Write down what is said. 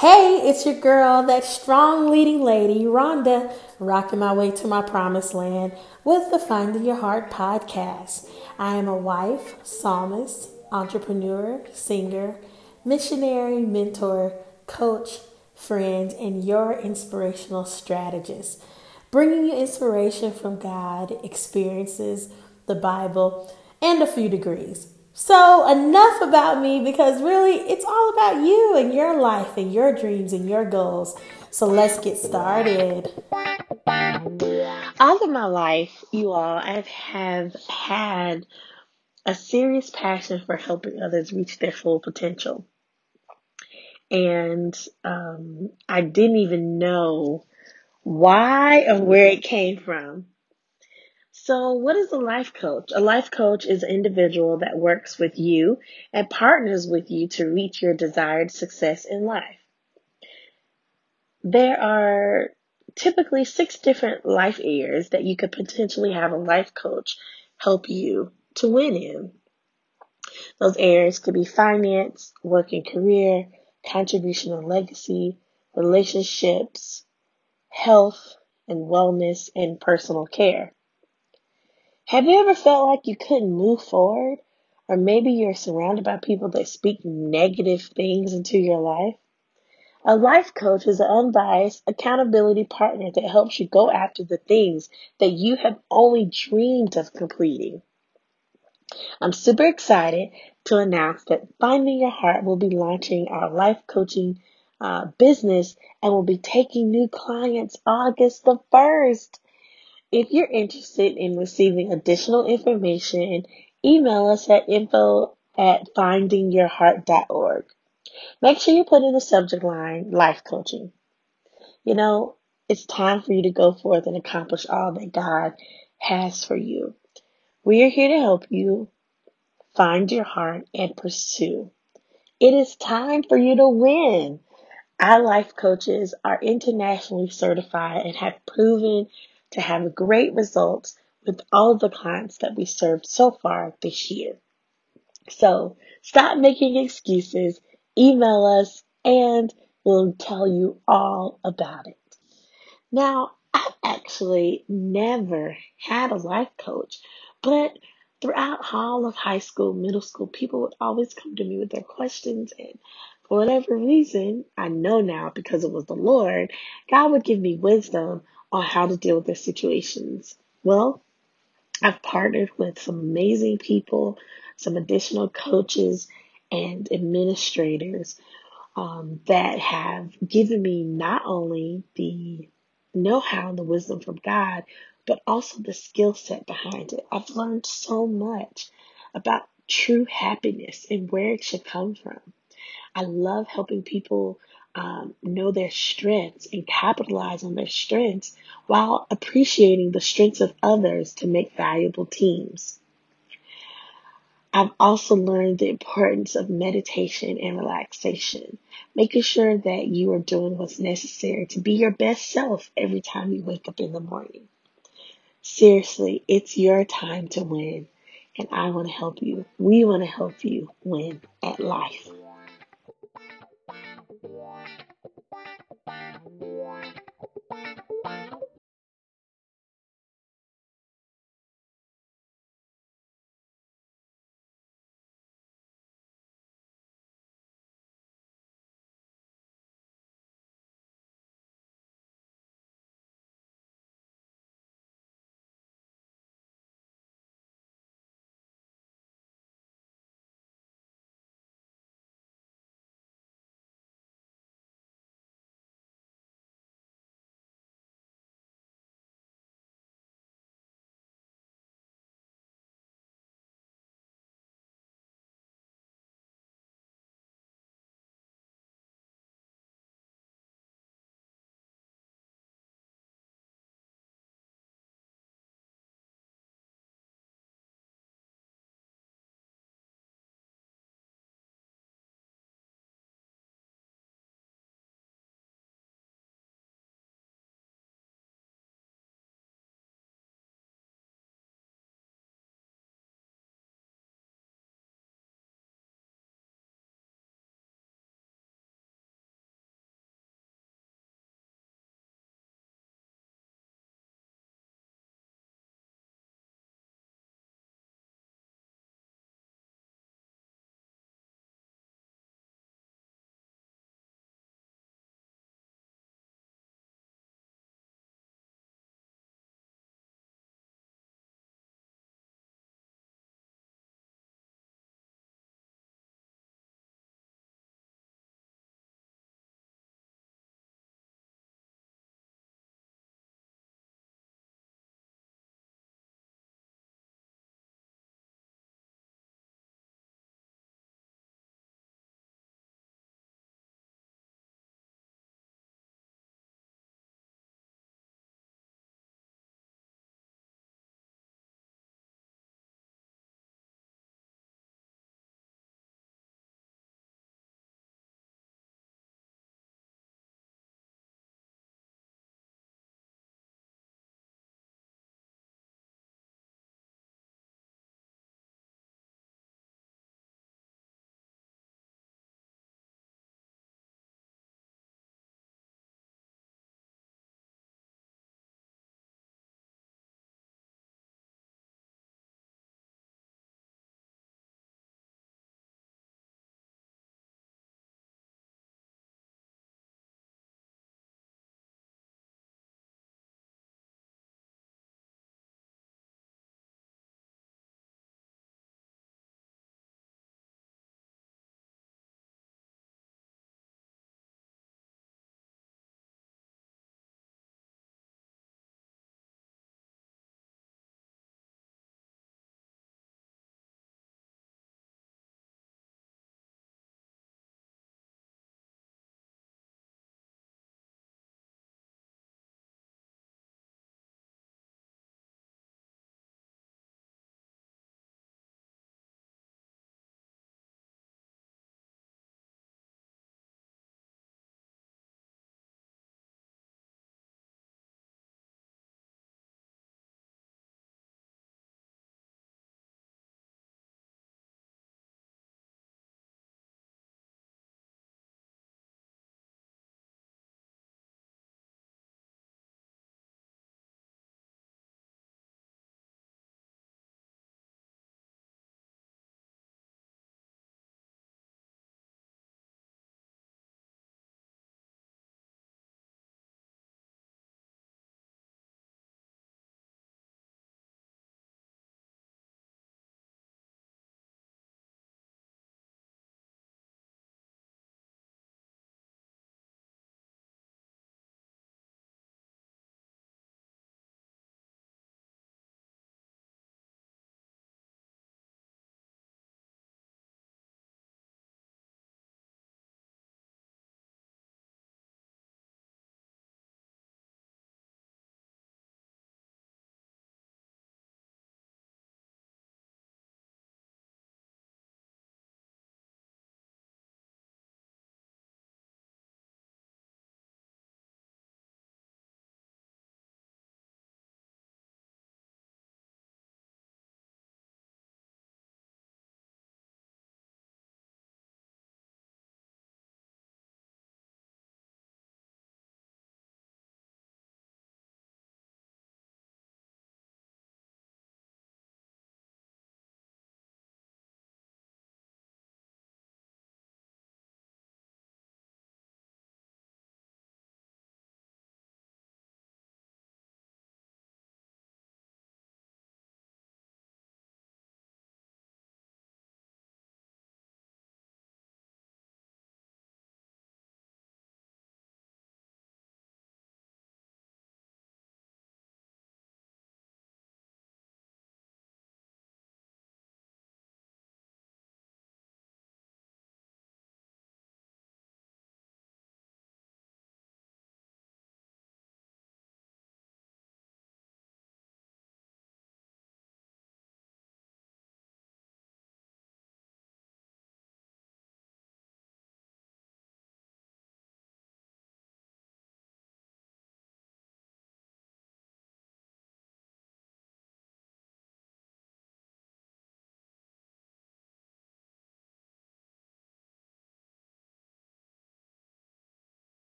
Hey, it's your girl, that strong leading lady, Rhonda, rocking my way to my promised land with the Finding Your Heart podcast. I am a wife, psalmist, entrepreneur, singer, missionary, mentor, coach, friend, and your inspirational strategist, bringing you inspiration from God, experiences, the Bible, and a few degrees. So enough about me, because really it's all about you and your life and your dreams and your goals. So let's get started. All of my life, you all, I have had a serious passion for helping others reach their full potential. And I didn't even know why or where it came from. So what is a life coach? A life coach is an individual that works with you and partners with you to reach your desired success in life. There are typically 6 different life areas that you could potentially have a life coach help you to win in. Those areas could be finance, work and career, contribution and legacy, relationships, health and wellness, and personal care. Have you ever felt like you couldn't move forward? Or maybe you're surrounded by people that speak negative things into your life? A life coach is an unbiased accountability partner that helps you go after the things that you have only dreamed of completing. I'm super excited to announce that Finding Your Heart will be launching our life coaching business and will be taking new clients August the 1st. If you're interested in receiving additional information, email us at info@findingyourheart.org. Make sure you put in the subject line, life coaching. You know, it's time for you to go forth and accomplish all that God has for you. We are here to help you find your heart and pursue. It is time for you to win. Our life coaches are internationally certified and have proven to have great results with all of the clients that we served so far this year. So stop making excuses, email us, and we'll tell you all about it. Now, I've actually never had a life coach, but throughout all of high school, middle school, people would always come to me with their questions, and for whatever reason, I know now because it was the Lord, God would give me wisdom on how to deal with their situations. Well, I've partnered with some amazing people, some additional coaches and administrators that have given me not only the know-how and the wisdom from God, but also the skill set behind it. I've learned so much about true happiness and where it should come from. I love helping people know their strengths and capitalize on their strengths while appreciating the strengths of others to make valuable teams. I've also learned the importance of meditation and relaxation, making sure that you are doing what's necessary to be your best self every time you wake up in the morning. Seriously, it's your time to win, and I want to help you. We want to help you win at life. Bye.